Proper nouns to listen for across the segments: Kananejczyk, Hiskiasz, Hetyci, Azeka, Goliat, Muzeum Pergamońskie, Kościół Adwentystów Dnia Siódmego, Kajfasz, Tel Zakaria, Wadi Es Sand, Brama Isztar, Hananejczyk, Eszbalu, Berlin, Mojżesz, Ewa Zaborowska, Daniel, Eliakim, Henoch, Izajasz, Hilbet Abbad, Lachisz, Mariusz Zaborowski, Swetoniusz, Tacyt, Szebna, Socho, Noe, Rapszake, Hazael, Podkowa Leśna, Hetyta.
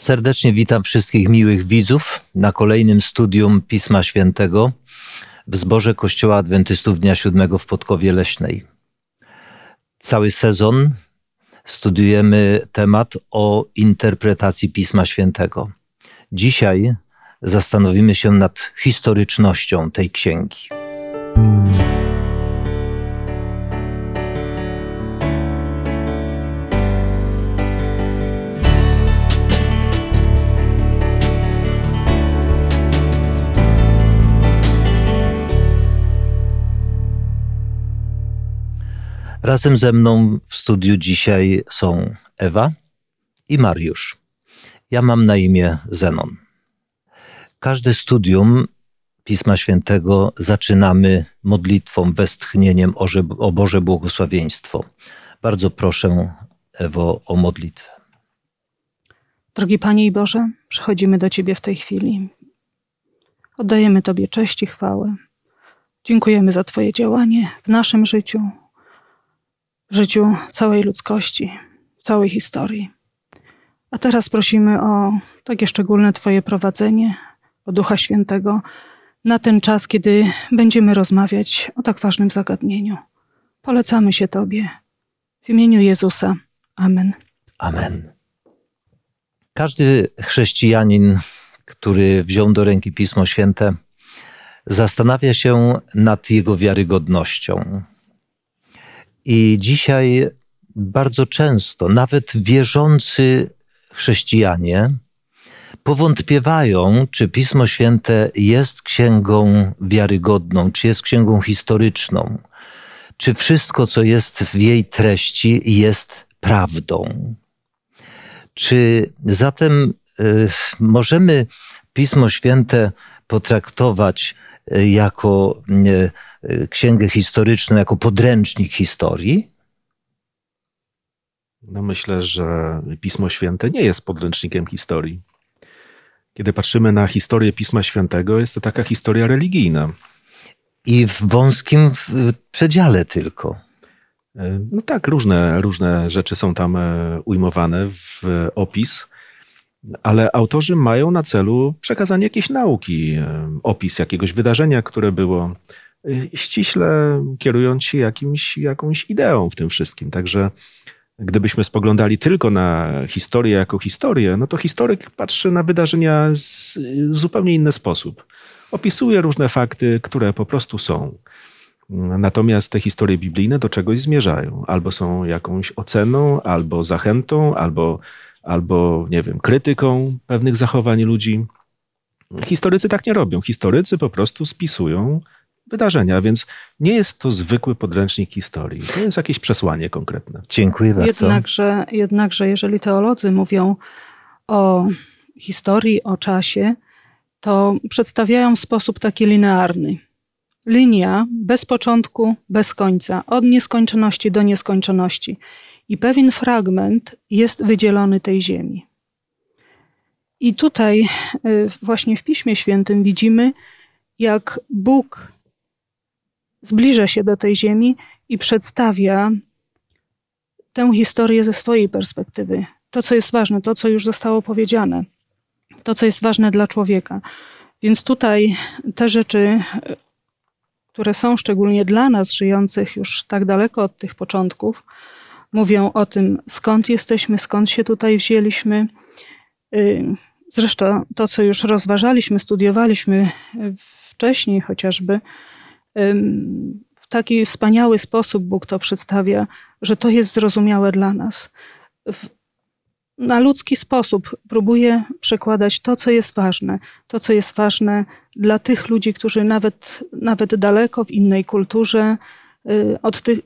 Serdecznie witam wszystkich miłych widzów na kolejnym studium Pisma Świętego w zborze Kościoła Adwentystów Dnia Siódmego w Podkowie Leśnej. Cały sezon studiujemy temat o interpretacji Pisma Świętego. Dzisiaj zastanowimy się nad historycznością tej księgi. Razem ze mną w studiu dzisiaj są Ewa i Mariusz. Ja mam na imię Zenon. Każde studium Pisma Świętego zaczynamy modlitwą, westchnieniem o Boże błogosławieństwo. Bardzo proszę, Ewo, o modlitwę. Drogi Panie i Boże, przychodzimy do Ciebie w tej chwili. Oddajemy Tobie cześć i chwałę. Dziękujemy za Twoje działanie w naszym życiu, w życiu całej ludzkości, całej historii. A teraz prosimy o takie szczególne Twoje prowadzenie, o Ducha Świętego na ten czas, kiedy będziemy rozmawiać o tak ważnym zagadnieniu. Polecamy się Tobie. W imieniu Jezusa. Amen. Amen. Każdy chrześcijanin, który wziął do ręki Pismo Święte, zastanawia się nad jego wiarygodnością. I dzisiaj bardzo często nawet wierzący chrześcijanie powątpiewają, czy Pismo Święte jest księgą wiarygodną, czy jest księgą historyczną, czy wszystko, co jest w jej treści, jest prawdą. Czy zatem możemy Pismo Święte potraktować jako księgę historyczną, jako podręcznik historii? No myślę, że Pismo Święte nie jest podręcznikiem historii. Kiedy patrzymy na historię Pisma Świętego, jest to taka historia religijna. I w wąskim przedziale tylko. No tak, różne rzeczy są tam ujmowane w opis. Ale autorzy mają na celu przekazanie jakiejś nauki, opis jakiegoś wydarzenia, które było, ściśle kierując się jakąś ideą w tym wszystkim. Także gdybyśmy spoglądali tylko na historię jako historię, no to historyk patrzy na wydarzenia w zupełnie inny sposób. Opisuje różne fakty, które po prostu są. Natomiast te historie biblijne do czegoś zmierzają. Albo są jakąś oceną, albo zachętą, albo, nie wiem, krytyką pewnych zachowań ludzi. Historycy tak nie robią. Historycy po prostu spisują wydarzenia, więc nie jest to zwykły podręcznik historii. To jest jakieś przesłanie konkretne. Dziękuję bardzo. Jednakże jeżeli teolodzy mówią o historii, o czasie, to przedstawiają w sposób taki linearny. Linia bez początku, bez końca. Od nieskończoności do nieskończoności. I pewien fragment jest wydzielony tej ziemi. I tutaj właśnie w Piśmie Świętym widzimy, jak Bóg zbliża się do tej ziemi i przedstawia tę historię ze swojej perspektywy. To, co jest ważne, to, co już zostało powiedziane, to, co jest ważne dla człowieka. Więc tutaj te rzeczy, które są szczególnie dla nas żyjących już tak daleko od tych początków, mówią o tym, skąd jesteśmy, skąd się tutaj wzięliśmy. Zresztą to, co już rozważaliśmy, studiowaliśmy wcześniej chociażby, w taki wspaniały sposób Bóg to przedstawia, że to jest zrozumiałe dla nas. Na ludzki sposób próbuje przekładać to, co jest ważne. To, co jest ważne dla tych ludzi, którzy nawet daleko, w innej kulturze, od tych,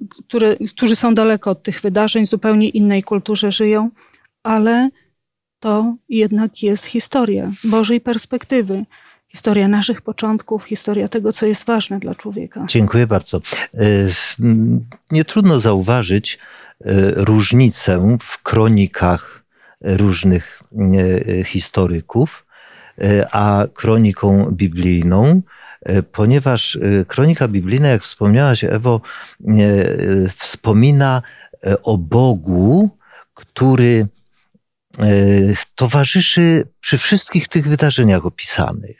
którzy są daleko od tych wydarzeń, zupełnie innej kulturze żyją, ale to jednak jest historia z Bożej perspektywy. Historia naszych początków, historia tego, co jest ważne dla człowieka. Dziękuję bardzo. Nie trudno zauważyć różnicę w kronikach różnych historyków, a kroniką biblijną, ponieważ kronika biblijna, jak wspomniałaś, Ewo, wspomina o Bogu, który towarzyszy przy wszystkich tych wydarzeniach opisanych.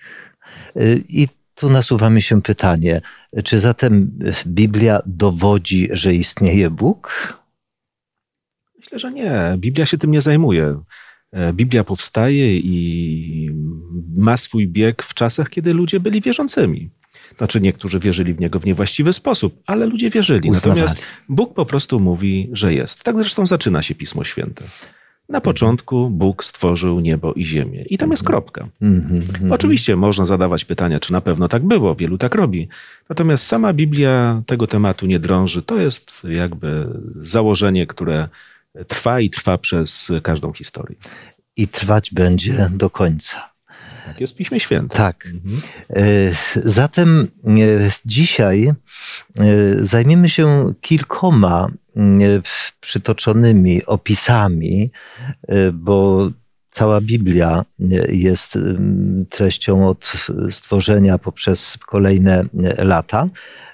I tu nasuwamy się pytanie, czy zatem Biblia dowodzi, że istnieje Bóg? Myślę, że nie. Biblia się tym nie zajmuje. Biblia powstaje i ma swój bieg w czasach, kiedy ludzie byli wierzącymi. Znaczy niektórzy wierzyli w niego w niewłaściwy sposób, ale ludzie wierzyli. Uznawali. Natomiast Bóg po prostu mówi, że jest. Tak zresztą zaczyna się Pismo Święte. Na początku Bóg stworzył niebo i ziemię. I tam jest kropka. Oczywiście można zadawać pytania, czy na pewno tak było. Wielu tak robi. Natomiast sama Biblia tego tematu nie drąży. To jest jakby założenie, które trwa i trwa przez każdą historię. I trwać będzie do końca. Tak jest w Piśmie Świętym. Tak. Zatem dzisiaj zajmiemy się kilkoma przytoczonymi opisami, bo cała Biblia jest treścią od stworzenia poprzez kolejne lata.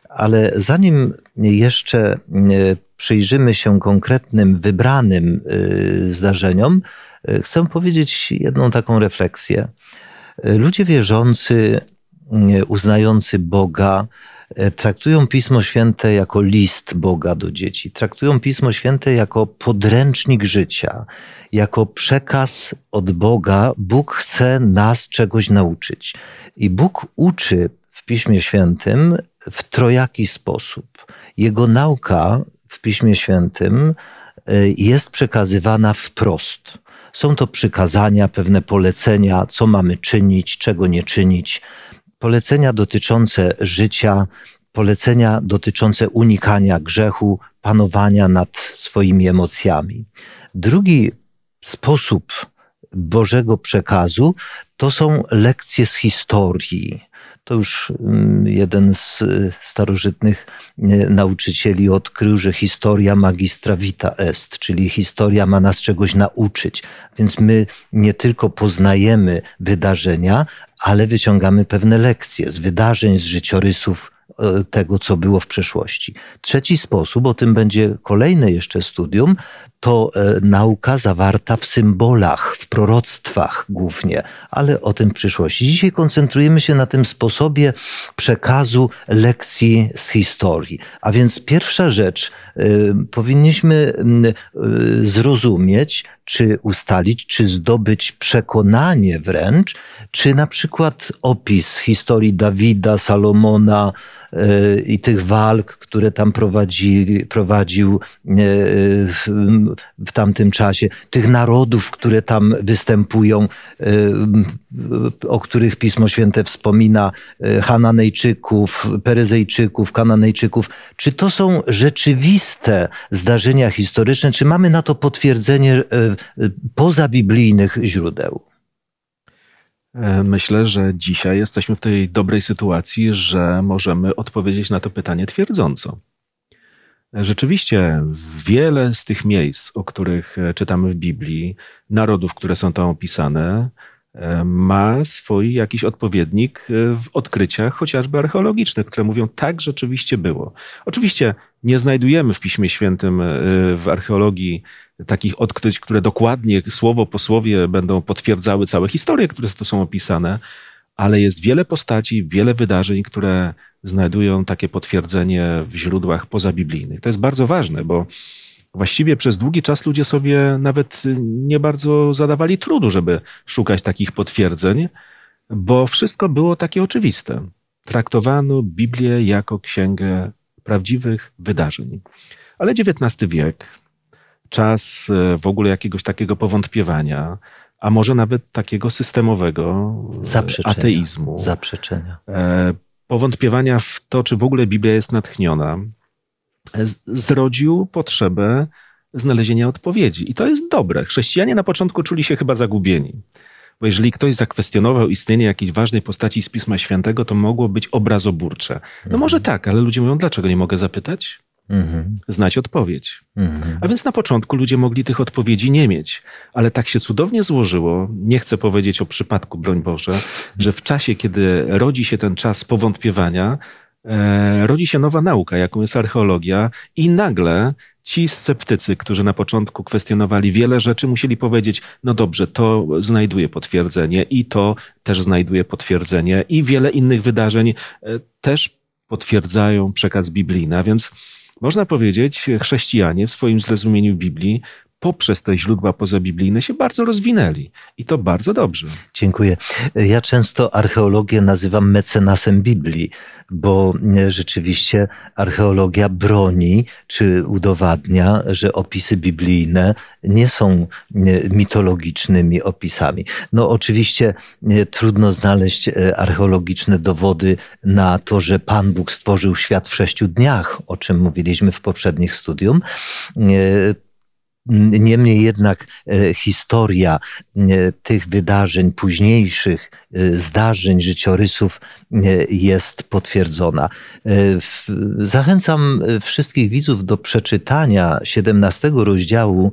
Ale zanim jeszcze przyjrzymy się konkretnym, wybranym zdarzeniom, chcę powiedzieć jedną taką refleksję. Ludzie wierzący, uznający Boga, traktują Pismo Święte jako list Boga do dzieci. Traktują Pismo Święte jako podręcznik życia, jako przekaz od Boga. Bóg chce nas czegoś nauczyć. I Bóg uczy w Piśmie Świętym w trojaki sposób. Jego nauka w Piśmie Świętym jest przekazywana wprost. Są to przykazania, pewne polecenia, co mamy czynić, czego nie czynić. Polecenia dotyczące życia, polecenia dotyczące unikania grzechu, panowania nad swoimi emocjami. Drugi sposób Bożego przekazu to są lekcje z historii. To już jeden z starożytnych nauczycieli odkrył, że historia magistra vita est, czyli historia ma nas czegoś nauczyć. Więc my nie tylko poznajemy wydarzenia, ale wyciągamy pewne lekcje z wydarzeń, z życiorysów tego, co było w przeszłości. Trzeci sposób, o tym będzie kolejne jeszcze studium, to nauka zawarta w symbolach, w proroctwach głównie, ale o tym w przyszłości. Dzisiaj koncentrujemy się na tym sposobie przekazu lekcji z historii. A więc pierwsza rzecz, powinniśmy zrozumieć, czy ustalić, czy zdobyć przekonanie wręcz, czy na przykład opis historii Dawida, Salomona i tych walk, które tam prowadził w tamtym czasie, tych narodów, które tam występują, o których Pismo Święte wspomina, Hananejczyków, Perezejczyków, Kananejczyków. Czy to są rzeczywiste zdarzenia historyczne, czy mamy na to potwierdzenie pozabiblijnych źródeł? Myślę, że dzisiaj jesteśmy w tej dobrej sytuacji, że możemy odpowiedzieć na to pytanie twierdząco. Rzeczywiście wiele z tych miejsc, o których czytamy w Biblii, narodów, które są tam opisane, ma swój jakiś odpowiednik w odkryciach chociażby archeologicznych, które mówią, tak rzeczywiście było. Oczywiście nie znajdujemy w Piśmie Świętym, w archeologii takich odkryć, które dokładnie słowo po słowie będą potwierdzały całe historie, które tu są opisane, ale jest wiele postaci, wiele wydarzeń, które znajdują takie potwierdzenie w źródłach pozabiblijnych. To jest bardzo ważne, bo właściwie przez długi czas ludzie sobie nawet nie bardzo zadawali trudu, żeby szukać takich potwierdzeń, bo wszystko było takie oczywiste. Traktowano Biblię jako księgę prawdziwych wydarzeń. Ale XIX wiek, czas w ogóle jakiegoś takiego powątpiewania, a może nawet takiego systemowego ateizmu. Zaprzeczenia. Powątpiewania w to, czy w ogóle Biblia jest natchniona, zrodził potrzebę znalezienia odpowiedzi. I to jest dobre. Chrześcijanie na początku czuli się chyba zagubieni. Bo jeżeli ktoś zakwestionował istnienie jakiejś ważnej postaci z Pisma Świętego, to mogło być obrazoburcze. Może tak, ale ludzie mówią, dlaczego nie mogę zapytać? Znać odpowiedź. A więc na początku ludzie mogli tych odpowiedzi nie mieć. Ale tak się cudownie złożyło, nie chcę powiedzieć o przypadku, broń Boże, że w czasie, kiedy rodzi się ten czas powątpiewania, rodzi się nowa nauka, jaką jest archeologia i nagle Ci sceptycy, którzy na początku kwestionowali wiele rzeczy, musieli powiedzieć, no dobrze, to znajduje potwierdzenie i to też znajduje potwierdzenie i wiele innych wydarzeń też potwierdzają przekaz biblijny. A więc można powiedzieć, chrześcijanie w swoim zrozumieniu Biblii poprzez te źródła pozabiblijne się bardzo rozwinęli. I to bardzo dobrze. Dziękuję. Ja często archeologię nazywam mecenasem Biblii, bo rzeczywiście archeologia broni czy udowadnia, że opisy biblijne nie są mitologicznymi opisami. No oczywiście trudno znaleźć archeologiczne dowody na to, że Pan Bóg stworzył świat w 6 dniach, o czym mówiliśmy w poprzednich studium. Niemniej jednak historia tych wydarzeń, późniejszych zdarzeń, życiorysów jest potwierdzona. Zachęcam wszystkich widzów do przeczytania 17 rozdziału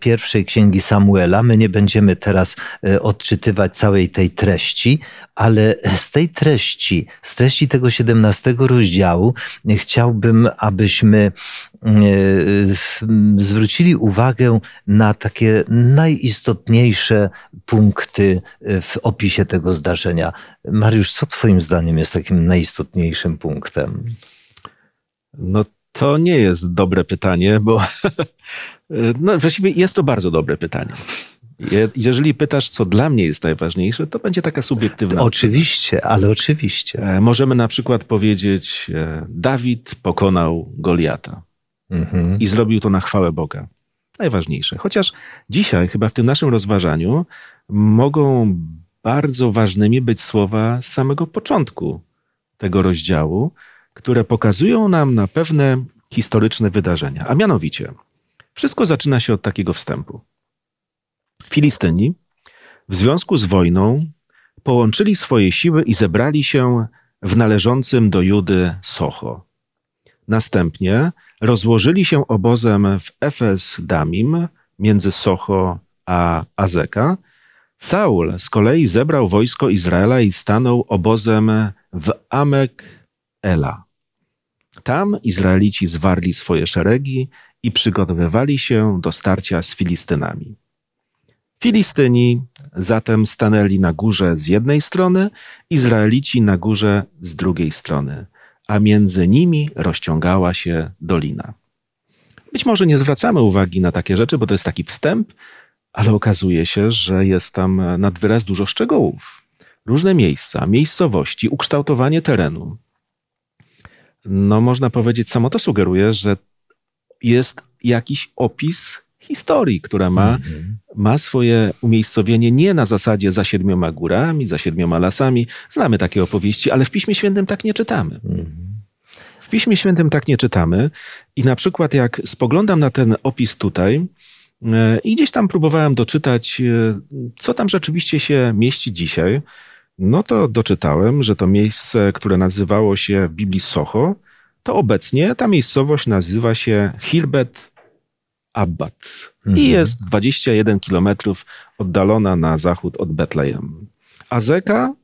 pierwszej księgi Samuela. My nie będziemy teraz odczytywać całej tej treści, ale z tej treści, tego 17 rozdziału chciałbym, abyśmy zwrócili uwagę na takie najistotniejsze punkty w opisie tego zdarzenia. Mariusz, co twoim zdaniem jest takim najistotniejszym punktem? No to nie jest dobre pytanie, bo no, właściwie jest to bardzo dobre pytanie. Jeżeli pytasz, co dla mnie jest najważniejsze, to będzie taka subiektywna. Oczywiście, ale oczywiście. Możemy na przykład powiedzieć, Dawid pokonał Goliata. I zrobił to na chwałę Boga. Najważniejsze. Chociaż dzisiaj chyba w tym naszym rozważaniu mogą bardzo ważnymi być słowa z samego początku tego rozdziału, które pokazują nam na pewne historyczne wydarzenia. A mianowicie, wszystko zaczyna się od takiego wstępu. Filistyni w związku z wojną połączyli swoje siły i zebrali się w należącym do Judy Socho. Następnie rozłożyli się obozem w Efes-Damim między Socho a Azeka. Saul z kolei zebrał wojsko Izraela i stanął obozem w Amek-Ela. Tam Izraelici zwarli swoje szeregi i przygotowywali się do starcia z Filistynami. Filistyni zatem stanęli na górze z jednej strony, Izraelici na górze z drugiej strony, a między nimi rozciągała się dolina. Być może nie zwracamy uwagi na takie rzeczy, bo to jest taki wstęp, ale okazuje się, że jest tam nad wyraz dużo szczegółów. Różne miejsca, miejscowości, ukształtowanie terenu. No można powiedzieć, samo to sugeruje, że jest jakiś opis historii, która ma swoje umiejscowienie nie na zasadzie za 7 górami, za 7 lasami. Znamy takie opowieści, ale w Piśmie Świętym tak nie czytamy. W Piśmie Świętym tak nie czytamy i na przykład jak spoglądam na ten opis tutaj i gdzieś tam próbowałem doczytać, co tam rzeczywiście się mieści dzisiaj, no to doczytałem, że to miejsce, które nazywało się w Biblii Socho, to obecnie ta miejscowość nazywa się Hilbet Abbad i jest 21 kilometrów oddalona na zachód od Betlejem. Azeka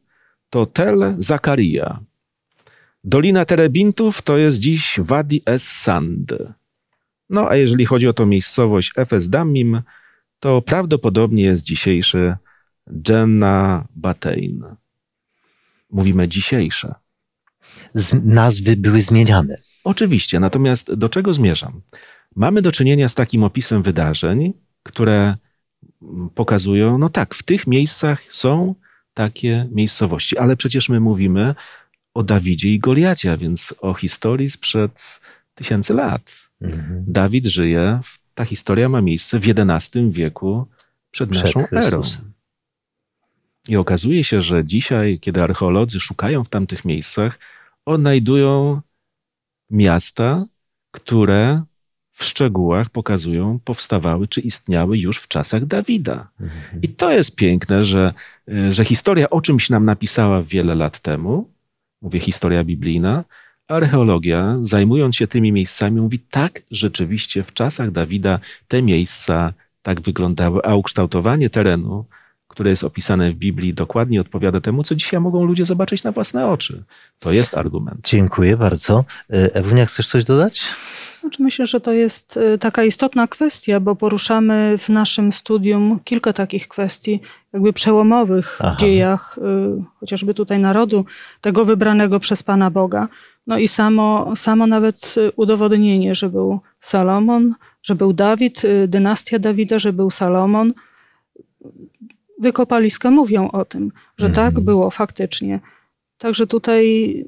to Tel Zakaria. Dolina Terebintów to jest dziś Wadi Es Sand. No a jeżeli chodzi o tą miejscowość Efes-Damim, to prawdopodobnie jest dzisiejszy Jenna Batein. Mówimy dzisiejsze. Nazwy były zmieniane. Oczywiście, natomiast do czego zmierzam? Mamy do czynienia z takim opisem wydarzeń, które pokazują, no tak, w tych miejscach są takie miejscowości, ale przecież my mówimy o Dawidzie i Goliacie, a więc o historii sprzed 1000 lat. Dawid żyje, ta historia ma miejsce w XI wieku przed naszą erą. I okazuje się, że dzisiaj, kiedy archeolodzy szukają w tamtych miejscach, odnajdują miasta, które w szczegółach pokazują, powstawały czy istniały już w czasach Dawida. I to jest piękne, że historia o czymś nam napisała wiele lat temu, mówię historia biblijna, archeologia zajmując się tymi miejscami mówi tak, rzeczywiście w czasach Dawida te miejsca tak wyglądały, a ukształtowanie terenu, które jest opisane w Biblii, dokładnie odpowiada temu, co dzisiaj mogą ludzie zobaczyć na własne oczy. To jest argument. Dziękuję bardzo. Ewunia, chcesz coś dodać? Znaczy myślę, że to jest taka istotna kwestia, bo poruszamy w naszym studium kilka takich kwestii jakby przełomowych w dziejach, chociażby tutaj narodu, tego wybranego przez Pana Boga. No i samo nawet udowodnienie, że był Salomon, że był Dawid, dynastia Dawida, że był Salomon. Wykopaliska mówią o tym, że tak było faktycznie. Także tutaj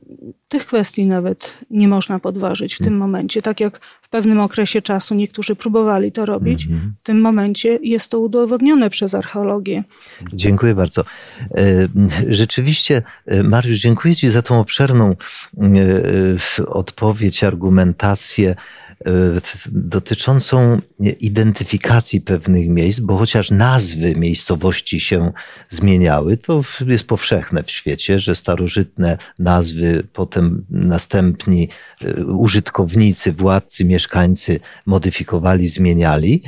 tych kwestii nawet nie można podważyć w tym momencie. Tak jak w pewnym okresie czasu niektórzy próbowali to robić, w tym momencie jest to udowodnione przez archeologię. Dziękuję bardzo. Rzeczywiście, Mariusz, dziękuję Ci za tą obszerną odpowiedź, argumentację dotyczącą identyfikacji pewnych miejsc, bo chociaż nazwy miejscowości się zmieniały, to jest powszechne w świecie, że starożytne nazwy potem następni użytkownicy, władcy, mieszkańcy modyfikowali, zmieniali,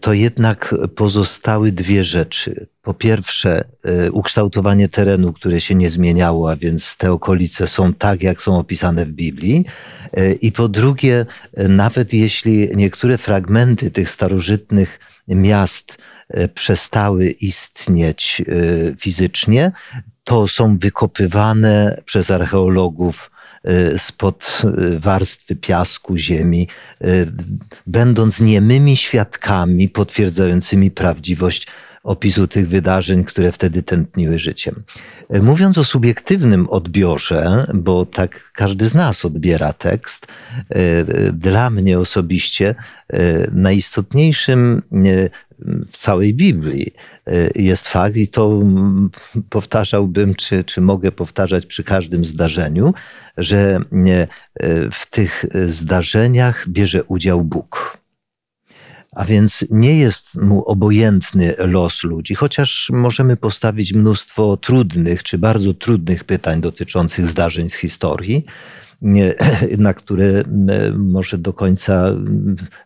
to jednak pozostały dwie rzeczy. Po pierwsze, ukształtowanie terenu, które się nie zmieniało, a więc te okolice są tak, jak są opisane w Biblii. I po drugie, nawet jeśli niektóre fragmenty tych starożytnych miast przestały istnieć fizycznie, to są wykopywane przez archeologów spod warstwy piasku, ziemi, będąc niemymi świadkami potwierdzającymi prawdziwość opisu tych wydarzeń, które wtedy tętniły życiem. Mówiąc o subiektywnym odbiorze, bo tak każdy z nas odbiera tekst, dla mnie osobiście najistotniejszym w całej Biblii jest fakt, i to powtarzałbym, czy mogę powtarzać przy każdym zdarzeniu, że w tych zdarzeniach bierze udział Bóg. A więc nie jest mu obojętny los ludzi, chociaż możemy postawić mnóstwo trudnych czy bardzo trudnych pytań dotyczących zdarzeń z historii, na które może do końca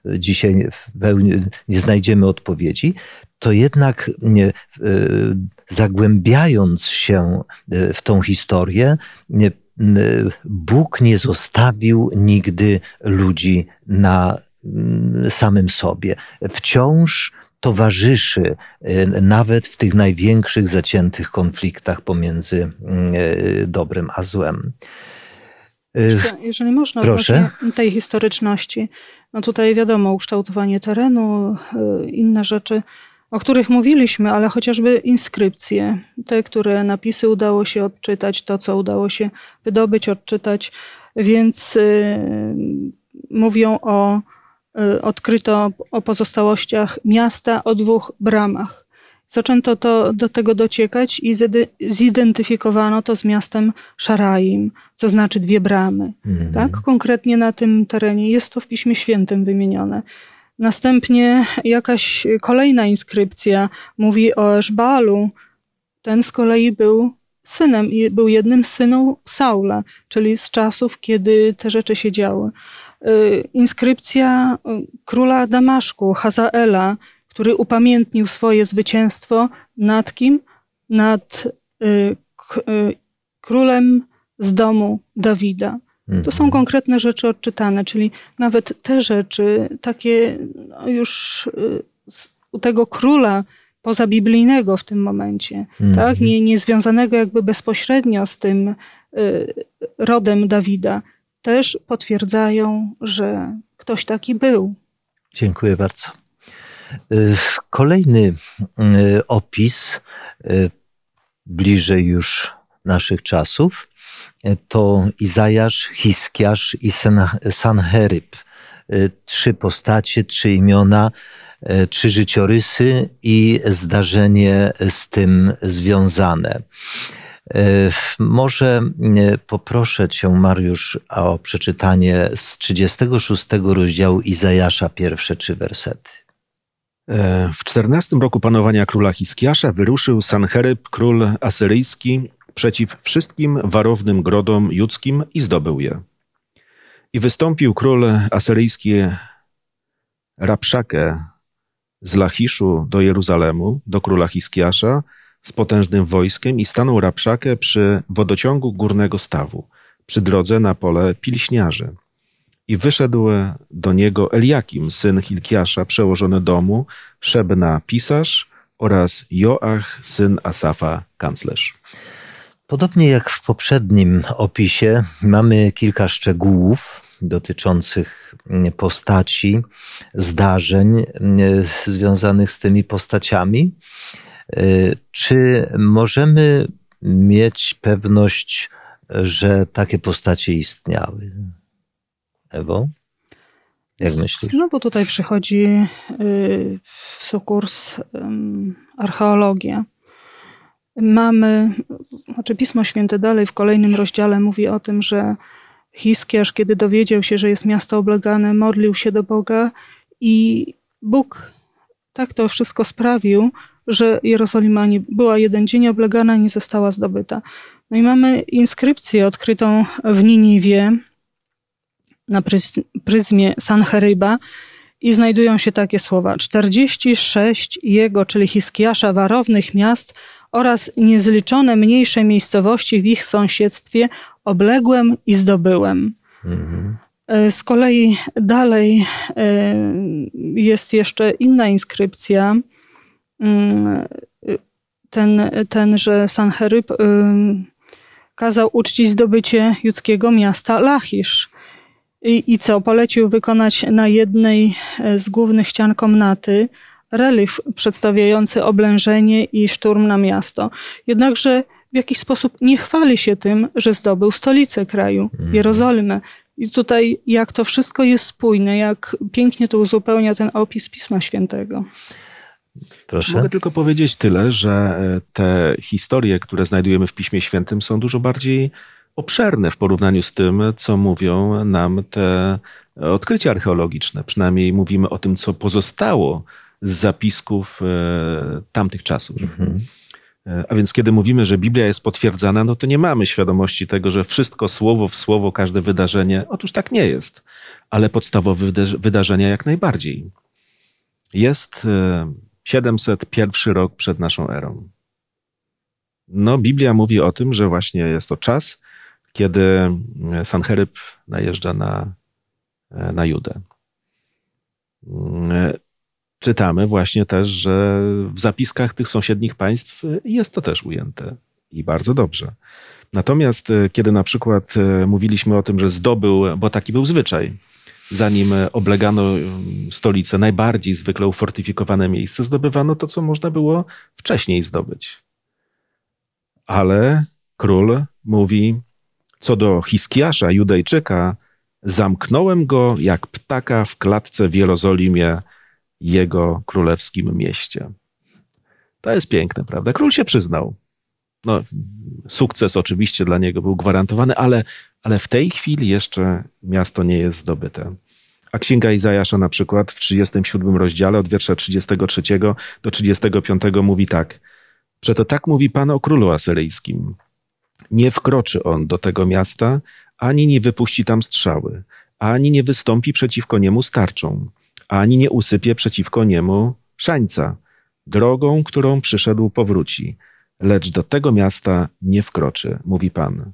dzisiaj w pełni nie znajdziemy odpowiedzi, to jednak zagłębiając się w tą historię, Bóg nie zostawił nigdy ludzi na samym sobie. Wciąż towarzyszy nawet w tych największych zaciętych konfliktach pomiędzy dobrem a złem. Jeżeli można, proszę, tej historyczności. No tutaj wiadomo, ukształtowanie terenu, inne rzeczy, o których mówiliśmy, ale chociażby inskrypcje, te, które napisy udało się odczytać, to co udało się wydobyć, odczytać, więc mówią o odkryto o pozostałościach miasta, o 2 bramach. Zaczęto to do tego dociekać i zidentyfikowano to z miastem Szaraim, co znaczy 2 bramy. Tak? Konkretnie na tym terenie jest to w Piśmie Świętym wymienione. Następnie jakaś kolejna inskrypcja mówi o Eszbalu. Ten z kolei był synem i był jednym z synów Saula, czyli z czasów, kiedy te rzeczy się działy. Inskrypcja króla Damaszku, Hazaela, który upamiętnił swoje zwycięstwo nad kim? Nad królem z domu Dawida. To są konkretne rzeczy odczytane, czyli nawet te rzeczy, takie już u tego króla pozabiblijnego w tym momencie, tak? Nie związanego jakby bezpośrednio z tym rodem Dawida, też potwierdzają, że ktoś taki był. Dziękuję bardzo. Kolejny opis, bliżej już naszych czasów, to Izajasz, Hiskiasz i Sanheryb. 3 postacie, 3 imiona, 3 życiorysy i zdarzenie z tym związane. Może poproszę Cię, Mariusz, o przeczytanie z 36 rozdziału Izajasza, pierwsze 3 wersety. W 14 roku panowania króla Hiskiasza wyruszył Sanheryb, król asyryjski, przeciw wszystkim warownym grodom judzkim i zdobył je. I wystąpił król asyryjski Rapszake z Lachiszu do Jeruzalemu, do króla Hiskiasza, z potężnym wojskiem i stanął Rapszakę przy wodociągu górnego stawu, przy drodze na pole pilśniarzy. I wyszedł do niego Eliakim, syn Hilkiasza, przełożony domu, Szebna, pisarz oraz Joach, syn Asafa, kanclerz. Podobnie jak w poprzednim opisie, mamy kilka szczegółów dotyczących postaci, zdarzeń związanych z tymi postaciami. Czy możemy mieć pewność, że takie postacie istniały? Ewo, jak myślisz? Znowu tutaj przychodzi w sukurs archeologia. Mamy, znaczy Pismo Święte dalej w kolejnym rozdziale mówi o tym, że Hiskiasz, kiedy dowiedział się, że jest miasto oblegane, modlił się do Boga i Bóg tak to wszystko sprawił, że Jerozolima nie była jeden dzień oblegana i nie została zdobyta. No i mamy inskrypcję odkrytą w Niniwie na pryzmie Sanheryba i znajdują się takie słowa: 46 jego, czyli Hiskiasza, warownych miast oraz niezliczone mniejsze miejscowości w ich sąsiedztwie obległem i zdobyłem. Mhm. Z kolei dalej jest jeszcze inna inskrypcja. Tenże Sanheryb kazał uczcić zdobycie judzkiego miasta Lachisz. I co? Polecił wykonać na jednej z głównych ścian komnaty relief przedstawiający oblężenie i szturm na miasto. Jednakże w jakiś sposób nie chwali się tym, że zdobył stolicę kraju, Jerozolimę. I tutaj jak to wszystko jest spójne, jak pięknie to uzupełnia ten opis Pisma Świętego. Proszę. Mogę tylko powiedzieć tyle, że te historie, które znajdujemy w Piśmie Świętym, są dużo bardziej obszerne w porównaniu z tym, co mówią nam te odkrycia archeologiczne. Przynajmniej mówimy o tym, co pozostało z zapisków tamtych czasów. Mhm. A więc kiedy mówimy, że Biblia jest potwierdzana, no to nie mamy świadomości tego, że wszystko słowo w słowo, każde wydarzenie, otóż tak nie jest, ale podstawowe wydarzenia jak najbardziej. Jest 701 rok przed naszą erą. No, Biblia mówi o tym, że właśnie jest to czas, kiedy Sanheryb najeżdża na Judę. Czytamy właśnie też, że w zapiskach tych sąsiednich państw jest to też ujęte i bardzo dobrze. Natomiast kiedy na przykład mówiliśmy o tym, że zdobył, bo taki był zwyczaj, zanim oblegano stolicę, najbardziej zwykle ufortyfikowane miejsce, zdobywano to, co można było wcześniej zdobyć. Ale król mówi, co do Hiskiasza, Judejczyka, zamknąłem go jak ptaka w klatce w Jerozolimie, jego królewskim mieście. To jest piękne, prawda? Król się przyznał. No, sukces oczywiście dla niego był gwarantowany, ale w tej chwili jeszcze miasto nie jest zdobyte. A Księga Izajasza na przykład w 37 rozdziale od wiersza 33 do 35 mówi tak. Przeto tak mówi Pan o królu asyryjskim. Nie wkroczy on do tego miasta, ani nie wypuści tam strzały, ani nie wystąpi przeciwko niemu z tarczą, ani nie usypie przeciwko niemu szańca. Drogą, którą przyszedł, powróci, lecz do tego miasta nie wkroczy, mówi Pan.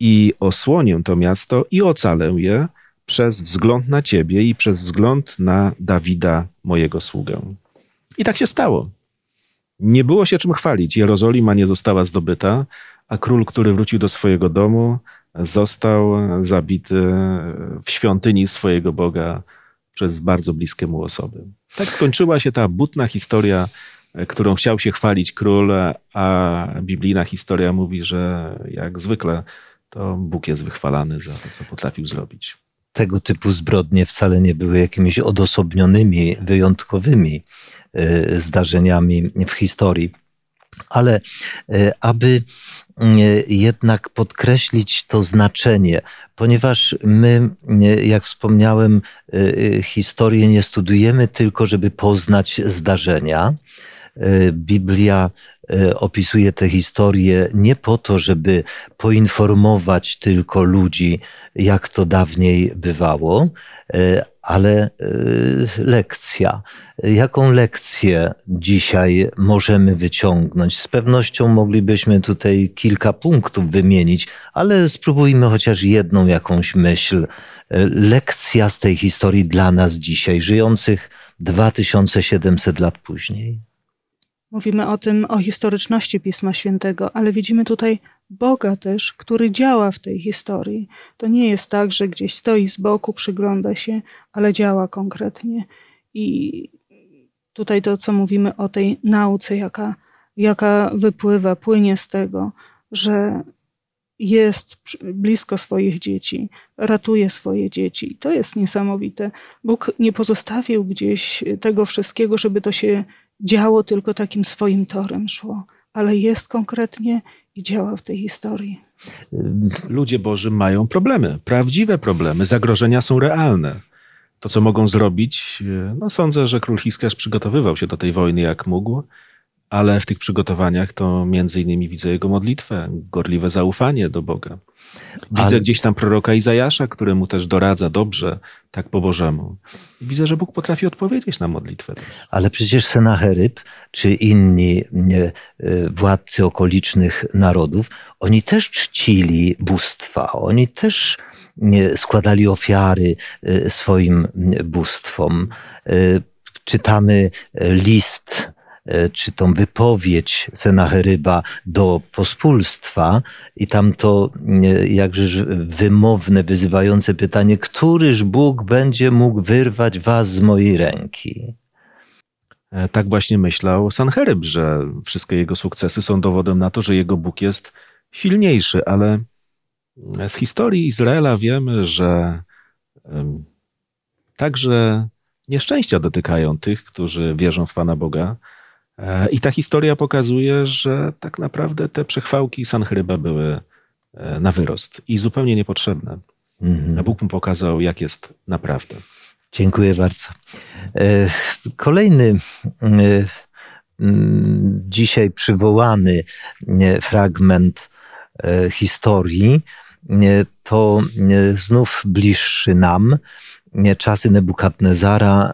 I osłonię to miasto i ocalę je przez wzgląd na Ciebie i przez wzgląd na Dawida, mojego sługę. I tak się stało. Nie było się czym chwalić. Jerozolima nie została zdobyta, a król, który wrócił do swojego domu, został zabity w świątyni swojego Boga przez bardzo bliskie mu osoby. Tak skończyła się ta butna historia, którą chciał się chwalić król, a biblijna historia mówi, że jak zwykle to Bóg jest wychwalany za to, co potrafił zrobić. Tego typu zbrodnie wcale nie były jakimiś odosobnionymi, wyjątkowymi zdarzeniami w historii. Ale aby jednak podkreślić to znaczenie, ponieważ my, jak wspomniałem, historię nie studujemy tylko, żeby poznać zdarzenia. Biblia opisuje te historie nie po to, żeby poinformować tylko ludzi, jak to dawniej bywało, Ale lekcja. Jaką lekcję dzisiaj możemy wyciągnąć? Z pewnością moglibyśmy tutaj kilka punktów wymienić, ale spróbujmy chociaż jedną jakąś myśl. Lekcja z tej historii dla nas dzisiaj, żyjących 2700 lat później. Mówimy o tym, o historyczności Pisma Świętego, ale widzimy tutaj Boga też, który działa w tej historii. To nie jest tak, że gdzieś stoi z boku, przygląda się, ale działa konkretnie. I tutaj to, co mówimy o tej nauce, jaka wypływa, płynie z tego, że jest blisko swoich dzieci, ratuje swoje dzieci. I to jest niesamowite. Bóg nie pozostawił gdzieś tego wszystkiego, żeby to się działo, tylko takim swoim torem szło. Ale jest konkretnie i działa w tej historii. Ludzie Boży mają problemy, prawdziwe problemy. Zagrożenia są realne. To, co mogą zrobić, sądzę, że król Hiskiasz przygotowywał się do tej wojny jak mógł, ale w tych przygotowaniach to między innymi widzę jego modlitwę, gorliwe zaufanie do Boga. Widzę gdzieś tam proroka Izajasza, który mu też doradza dobrze, tak po Bożemu. I widzę, że Bóg potrafi odpowiedzieć na modlitwę. Ale przecież Sanheryb czy inni władcy okolicznych narodów, oni też czcili bóstwa, oni też składali ofiary swoim bóstwom. Czytamy list, czy tą wypowiedź Sanheryba do pospólstwa i tam to jakże wymowne, wyzywające pytanie, któryż Bóg będzie mógł wyrwać was z mojej ręki? Tak właśnie myślał Sanheryb, że wszystkie jego sukcesy są dowodem na to, że jego Bóg jest silniejszy, ale z historii Izraela wiemy, że także nieszczęścia dotykają tych, którzy wierzą w Pana Boga. I ta historia pokazuje, że tak naprawdę te przechwałki Sanheryba były na wyrost i zupełnie niepotrzebne. A Bóg mu pokazał, jak jest naprawdę. Dziękuję bardzo. Kolejny dzisiaj przywołany fragment historii to znów bliższy nam. Czasy Nebukadnezara,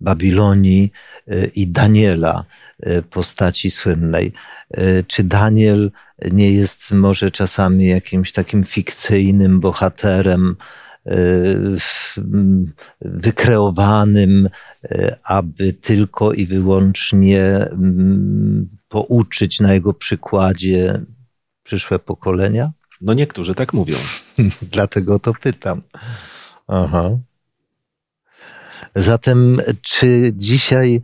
Babilonii i Daniela, postaci słynnej. Czy Daniel nie jest może czasami jakimś takim fikcyjnym bohaterem, wykreowanym, aby tylko i wyłącznie pouczyć na jego przykładzie przyszłe pokolenia? Niektórzy tak mówią. Dlatego to pytam. Aha. Zatem czy dzisiaj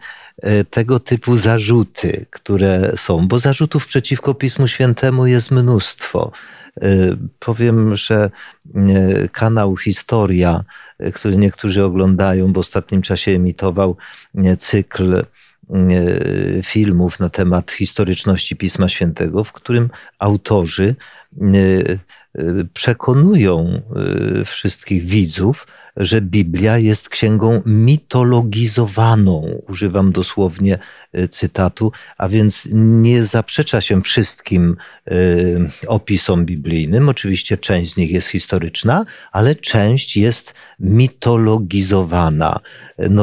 tego typu zarzuty, które są, bo zarzutów przeciwko Pismu Świętemu jest mnóstwo. Powiem, że kanał Historia, który niektórzy oglądają, bo w ostatnim czasie emitował cykl filmów na temat historyczności Pisma Świętego, w którym autorzy przekonują wszystkich widzów, że Biblia jest księgą mitologizowaną. Używam dosłownie cytatu, a więc nie zaprzecza się wszystkim opisom biblijnym. Oczywiście część z nich jest historyczna, ale część jest mitologizowana.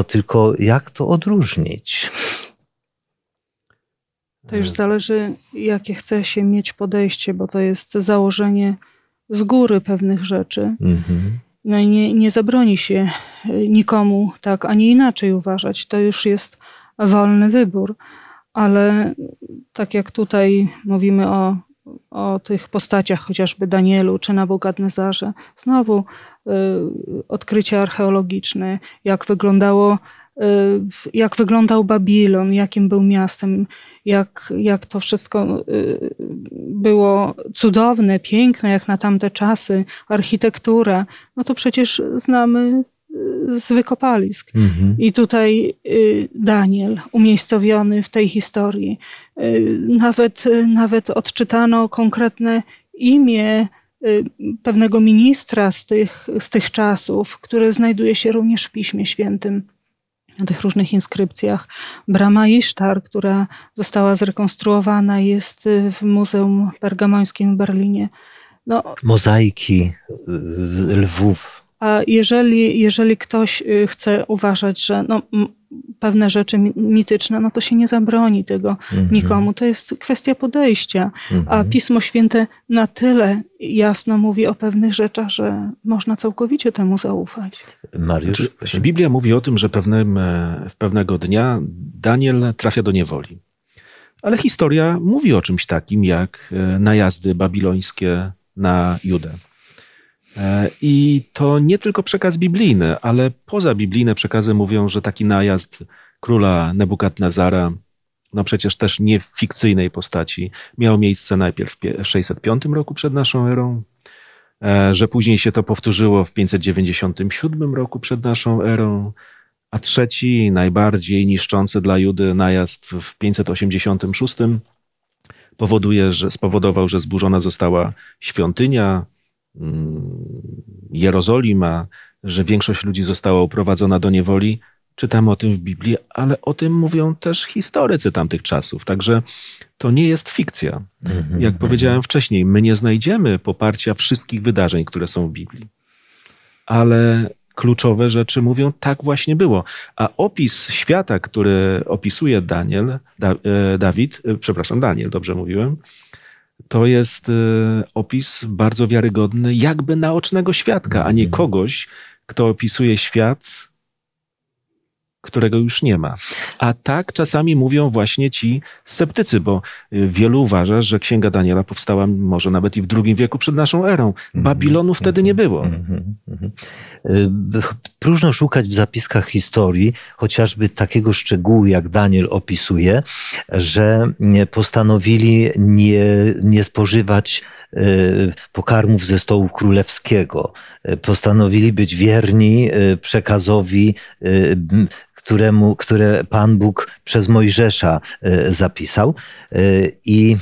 Tylko jak to odróżnić? To już zależy, jakie chce się mieć podejście, bo to jest założenie z góry pewnych rzeczy. No i nie zabroni się nikomu tak, a nie inaczej uważać. To już jest wolny wybór. Ale tak jak tutaj mówimy o tych postaciach, chociażby Danielu czy Nebukadnezarze, znowu odkrycia archeologiczne, jak wyglądał Babilon, jakim był miastem, jak to wszystko było cudowne, piękne, jak na tamte czasy, architektura, to przecież znamy z wykopalisk. I tutaj Daniel umiejscowiony w tej historii. Nawet odczytano konkretne imię pewnego ministra z tych czasów, które znajduje się również w Piśmie Świętym. Na tych różnych inskrypcjach. Brama Isztar, która została zrekonstruowana, jest w Muzeum Pergamońskim w Berlinie. Mozaiki lwów. A jeżeli ktoś chce uważać, że no, pewne rzeczy mityczne, no to się nie zabroni tego nikomu. To jest kwestia podejścia. A Pismo Święte na tyle jasno mówi o pewnych rzeczach, że można całkowicie temu zaufać. Mariusz, Biblia mówi o tym, że pewnego dnia Daniel trafia do niewoli. Ale historia mówi o czymś takim jak najazdy babilońskie na Judę. I to nie tylko przekaz biblijny, ale pozabiblijne przekazy mówią, że taki najazd króla Nebukadnezara, no przecież też nie w fikcyjnej postaci, miał miejsce najpierw w 605 roku przed naszą erą, że później się to powtórzyło w 597 roku przed naszą erą, a trzeci, najbardziej niszczący dla Judy najazd w 586 spowodował, że zburzona została świątynia Jerozolima, że większość ludzi została uprowadzona do niewoli. Czytamy o tym w Biblii, ale o tym mówią też historycy tamtych czasów. Także to nie jest fikcja. Jak powiedziałem wcześniej, my nie znajdziemy poparcia wszystkich wydarzeń, które są w Biblii. Ale kluczowe rzeczy mówią, tak właśnie było. A opis świata, który opisuje Daniel, dobrze mówiłem, to jest opis bardzo wiarygodny, jakby naocznego świadka, a nie kogoś, kto opisuje świat, którego już nie ma. A tak czasami mówią właśnie ci sceptycy, bo wielu uważa, że Księga Daniela powstała może nawet i w II wieku przed naszą erą. Babilonu wtedy nie było. Próżno szukać w zapiskach historii chociażby takiego szczegółu, jak Daniel opisuje, że postanowili nie spożywać pokarmów ze stołu królewskiego. Postanowili być wierni przekazowi, które Pan Bóg przez Mojżesza zapisał. I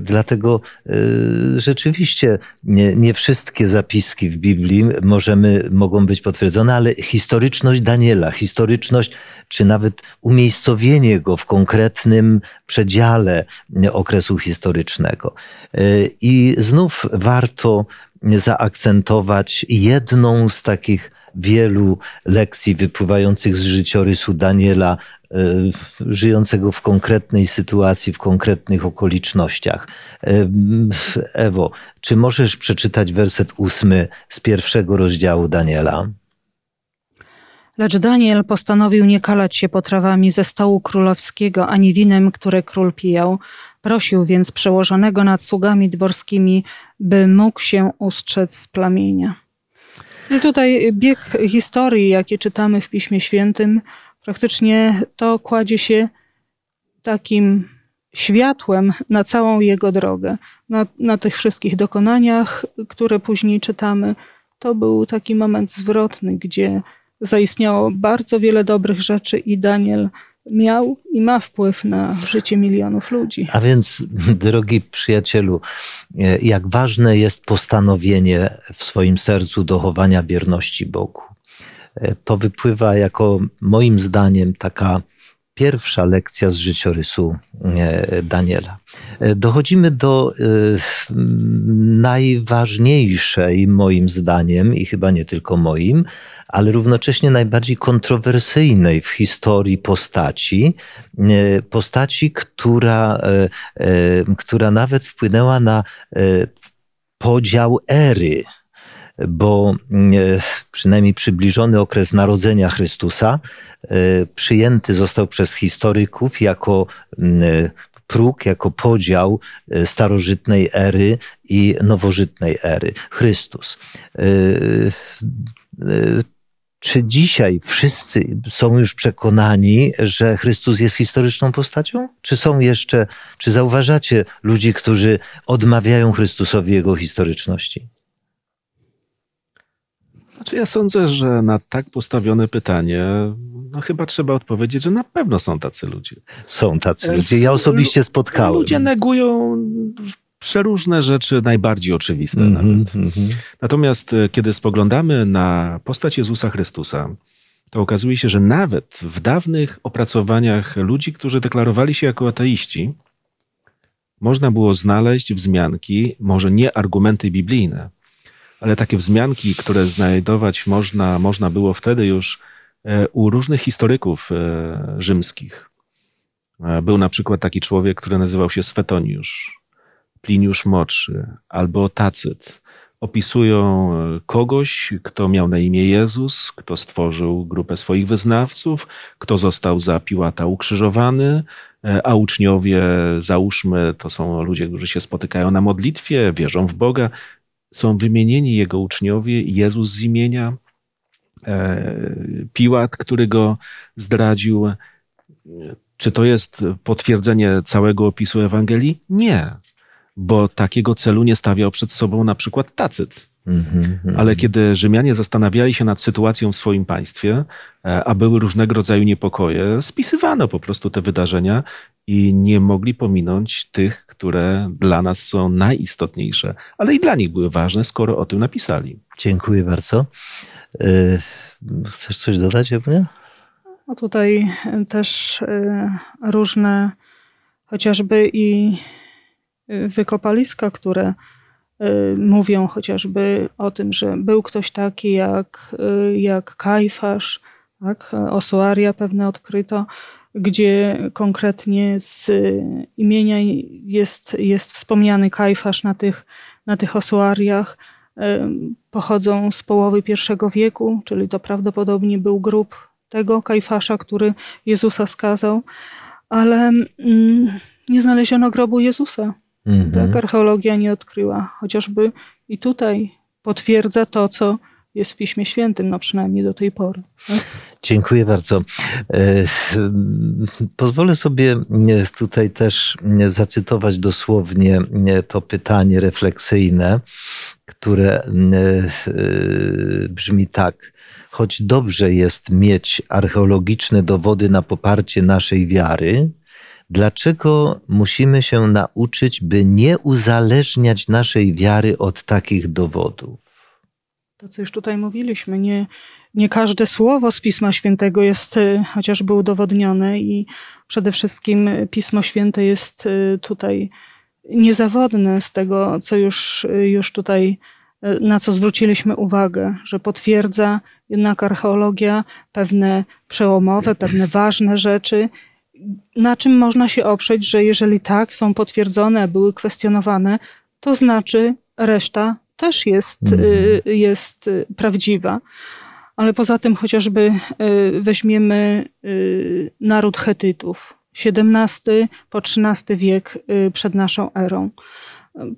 dlatego rzeczywiście nie wszystkie zapiski w Biblii mogą być potwierdzone, ale historyczność Daniela, historyczność czy nawet umiejscowienie go w konkretnym przedziale okresu historycznego. I znów warto zaakcentować jedną z takich wielu lekcji wypływających z życiorysu Daniela, żyjącego w konkretnej sytuacji, w konkretnych okolicznościach. Ewo, czy możesz przeczytać werset 8 z 1 rozdziału Daniela? Lecz Daniel postanowił nie kalać się potrawami ze stołu królewskiego, ani winem, które król pijał. Prosił więc przełożonego nad sługami dworskimi, by mógł się ustrzec z plamienia. I tutaj bieg historii, jaki czytamy w Piśmie Świętym, praktycznie to kładzie się takim światłem na całą jego drogę. Na tych wszystkich dokonaniach, które później czytamy, to był taki moment zwrotny, gdzie zaistniało bardzo wiele dobrych rzeczy i Daniel miał i ma wpływ na życie milionów ludzi. A więc, drogi przyjacielu, jak ważne jest postanowienie w swoim sercu dochowania wierności Bogu. To wypływa jako, moim zdaniem, taka pierwsza lekcja z życiorysu Daniela. Dochodzimy do najważniejszej, moim zdaniem, i chyba nie tylko moim, ale równocześnie najbardziej kontrowersyjnej w historii postaci, która nawet wpłynęła na podział ery, bo przynajmniej przybliżony okres narodzenia Chrystusa przyjęty został przez historyków jako próg, jako podział starożytnej ery i nowożytnej ery. Chrystus. Czy dzisiaj wszyscy są już przekonani, że Chrystus jest historyczną postacią? Czy zauważacie ludzi, którzy odmawiają Chrystusowi jego historyczności? Znaczy ja sądzę, że na tak postawione pytanie, no chyba trzeba odpowiedzieć, że na pewno są tacy ludzie. Są tacy ludzie. Ja osobiście spotkałem. Ludzie negują przeróżne rzeczy, najbardziej oczywiste nawet. Natomiast kiedy spoglądamy na postać Jezusa Chrystusa, to okazuje się, że nawet w dawnych opracowaniach ludzi, którzy deklarowali się jako ateiści, można było znaleźć wzmianki, może nie argumenty biblijne, ale takie wzmianki, które znajdować można było wtedy już u różnych historyków rzymskich. Był na przykład taki człowiek, który nazywał się Swetoniusz, Pliniusz Młodszy albo Tacyt. Opisują kogoś, kto miał na imię Jezus, kto stworzył grupę swoich wyznawców, kto został za Piłata ukrzyżowany, a uczniowie, załóżmy, to są ludzie, którzy się spotykają na modlitwie, wierzą w Boga. Są wymienieni jego uczniowie, Jezus z imienia, Piłat, który go zdradził. Czy to jest potwierdzenie całego opisu Ewangelii? Nie, bo takiego celu nie stawiał przed sobą na przykład Tacyt. Ale kiedy Rzymianie zastanawiali się nad sytuacją w swoim państwie, a były różnego rodzaju niepokoje, spisywano po prostu te wydarzenia i nie mogli pominąć tych, które dla nas są najistotniejsze, ale i dla nich były ważne, skoro o tym napisali. Dziękuję bardzo. Chcesz coś dodać, Ewunia? No tutaj też różne chociażby i wykopaliska, które mówią chociażby o tym, że był ktoś taki jak Kajfasz, tak? Osuaria pewne odkryto, gdzie konkretnie z imienia jest wspomniany Kajfasz na tych osuariach. Pochodzą z połowy I wieku, czyli to prawdopodobnie był grób tego Kajfasza, który Jezusa skazał, ale nie znaleziono grobu Jezusa. Tak, archeologia nie odkryła. Chociażby i tutaj potwierdza to, co jest w Piśmie Świętym, no przynajmniej do tej pory. Tak? Dziękuję bardzo. Pozwolę sobie tutaj też zacytować dosłownie to pytanie refleksyjne, które brzmi tak. Choć dobrze jest mieć archeologiczne dowody na poparcie naszej wiary, dlaczego musimy się nauczyć, by nie uzależniać naszej wiary od takich dowodów? To, co już tutaj mówiliśmy, nie każde słowo z Pisma Świętego jest chociażby udowodnione i przede wszystkim Pismo Święte jest tutaj niezawodne z tego, co już tutaj, na co zwróciliśmy uwagę, że potwierdza jednak archeologia pewne przełomowe, pewne ważne rzeczy, na czym można się oprzeć, że jeżeli tak, są potwierdzone, były kwestionowane, to znaczy reszta też jest prawdziwa. Ale poza tym chociażby weźmiemy naród Hetytów, XVII po XIII wiek przed naszą erą.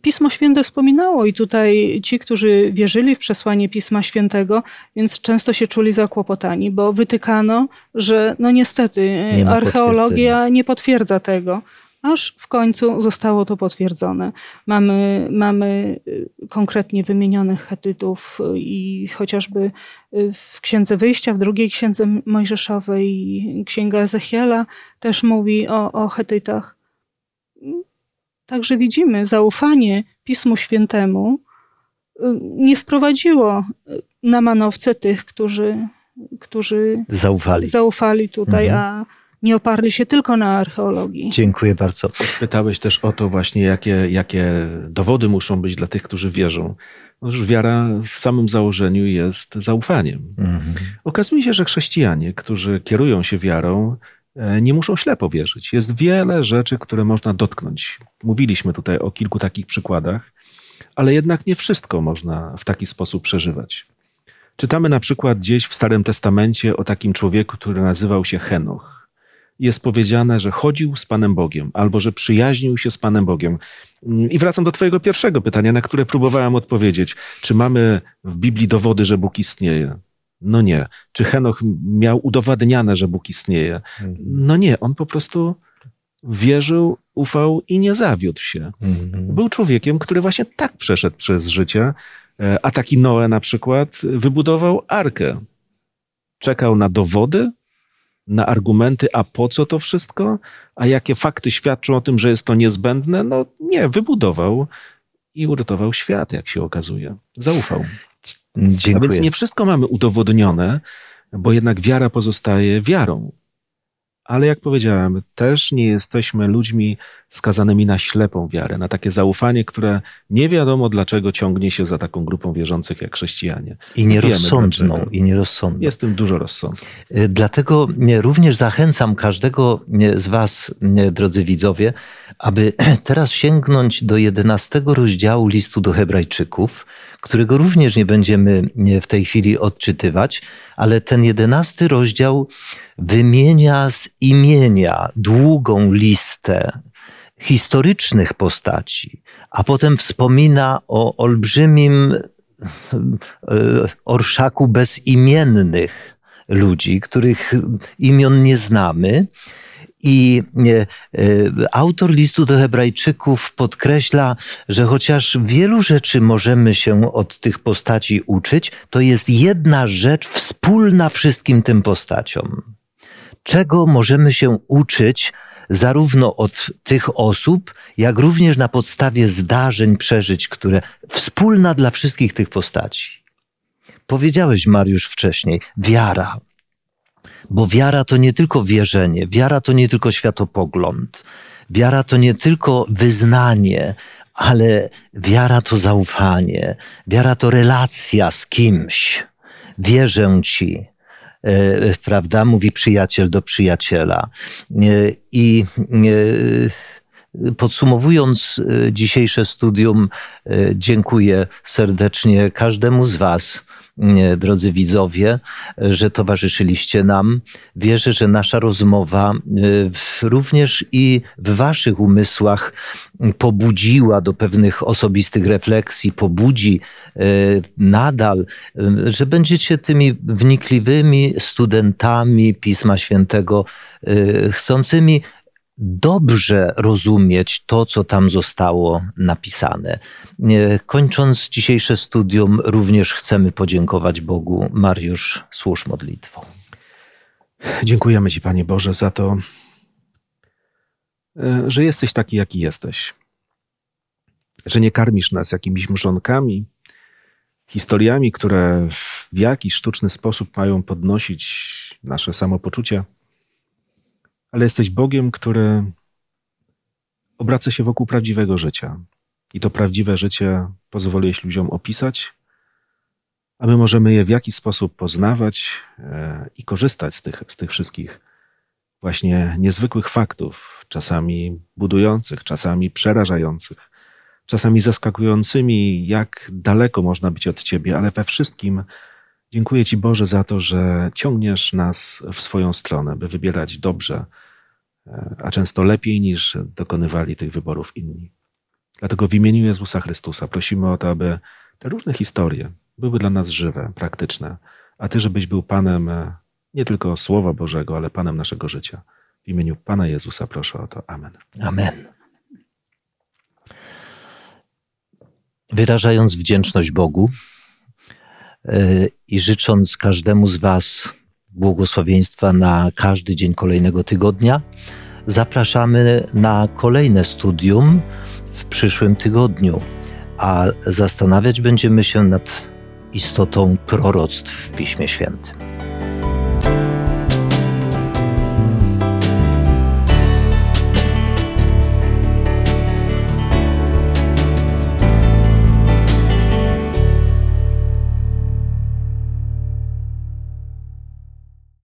Pismo Święte wspominało i tutaj ci, którzy wierzyli w przesłanie Pisma Świętego, więc często się czuli zakłopotani, bo wytykano, że no niestety archeologia nie potwierdza tego. Aż w końcu zostało to potwierdzone. Mamy konkretnie wymienionych Hetytów i chociażby w Księdze Wyjścia, w drugiej Księdze Mojżeszowej, Księga Ezechiela też mówi o Hetytach. Także widzimy, zaufanie Pismu Świętemu nie wprowadziło na manowce tych, którzy zaufali tutaj, a nie oparli się tylko na archeologii. Dziękuję bardzo. Pytałeś też o to właśnie, jakie dowody muszą być dla tych, którzy wierzą. Otóż wiara w samym założeniu jest zaufaniem. Okazuje się, że chrześcijanie, którzy kierują się wiarą, nie muszą ślepo wierzyć. Jest wiele rzeczy, które można dotknąć. Mówiliśmy tutaj o kilku takich przykładach, ale jednak nie wszystko można w taki sposób przeżywać. Czytamy na przykład gdzieś w Starym Testamencie o takim człowieku, który nazywał się Henoch. Jest powiedziane, że chodził z Panem Bogiem albo że przyjaźnił się z Panem Bogiem. I wracam do twojego pierwszego pytania, na które próbowałem odpowiedzieć. Czy mamy w Biblii dowody, że Bóg istnieje? No nie. Czy Henoch miał udowadniane, że Bóg istnieje? No nie. On po prostu wierzył, ufał i nie zawiódł się. Był człowiekiem, który właśnie tak przeszedł przez życie, a taki Noe na przykład wybudował arkę. Czekał na dowody, na argumenty, a po co to wszystko? A jakie fakty świadczą o tym, że jest to niezbędne? No nie. Wybudował i uratował świat, jak się okazuje. Zaufał. Dziękuję. A więc nie wszystko mamy udowodnione, bo jednak wiara pozostaje wiarą. Ale jak powiedziałem, też nie jesteśmy ludźmi skazanymi na ślepą wiarę, na takie zaufanie, które nie wiadomo dlaczego ciągnie się za taką grupą wierzących jak chrześcijanie. I nierozsądną. Jest w tym dużo rozsądku. Dlatego również zachęcam każdego z was, drodzy widzowie, aby teraz sięgnąć do 11 rozdziału listu do Hebrajczyków, którego również nie będziemy w tej chwili odczytywać, ale ten 11 rozdział wymienia z imienia długą listę historycznych postaci, a potem wspomina o olbrzymim orszaku bezimiennych ludzi, których imion nie znamy. I autor listu do Hebrajczyków podkreśla, że chociaż wielu rzeczy możemy się od tych postaci uczyć, to jest jedna rzecz wspólna wszystkim tym postaciom. Czego możemy się uczyć zarówno od tych osób, jak również na podstawie zdarzeń, przeżyć, które wspólna dla wszystkich tych postaci. Powiedziałeś, Mariusz, wcześniej, wiara. Bo wiara to nie tylko wierzenie, wiara to nie tylko światopogląd, wiara to nie tylko wyznanie, ale wiara to zaufanie, wiara to relacja z kimś. Wierzę ci, prawda, mówi przyjaciel do przyjaciela. I podsumowując dzisiejsze studium, dziękuję serdecznie każdemu z was, drodzy widzowie, że towarzyszyliście nam. Wierzę, że nasza rozmowa również i w waszych umysłach pobudziła do pewnych osobistych refleksji, pobudzi nadal, że będziecie tymi wnikliwymi studentami Pisma Świętego, chcącymi dobrze rozumieć to, co tam zostało napisane. Kończąc dzisiejsze studium, również chcemy podziękować Bogu. Mariusz, służ modlitwą. Dziękujemy ci, Panie Boże, za to, że jesteś taki, jaki jesteś. Że nie karmisz nas jakimiś mrzonkami, historiami, które w jakiś sztuczny sposób mają podnosić nasze samopoczucie, ale jesteś Bogiem, który obraca się wokół prawdziwego życia. I to prawdziwe życie pozwoliłeś ludziom opisać, a my możemy je w jakiś sposób poznawać i korzystać z tych wszystkich właśnie niezwykłych faktów, czasami budujących, czasami przerażających, czasami zaskakującymi, jak daleko można być od Ciebie, ale we wszystkim dziękuję Ci, Boże, za to, że ciągniesz nas w swoją stronę, by wybierać dobrze, a często lepiej niż dokonywali tych wyborów inni. Dlatego w imieniu Jezusa Chrystusa prosimy o to, aby te różne historie były dla nas żywe, praktyczne, a Ty, żebyś był Panem nie tylko Słowa Bożego, ale Panem naszego życia. W imieniu Pana Jezusa proszę o to. Amen. Amen. Wyrażając wdzięczność Bogu, i życząc każdemu z was błogosławieństwa na każdy dzień kolejnego tygodnia, zapraszamy na kolejne studium w przyszłym tygodniu, a zastanawiać będziemy się nad istotą proroctw w Piśmie Świętym.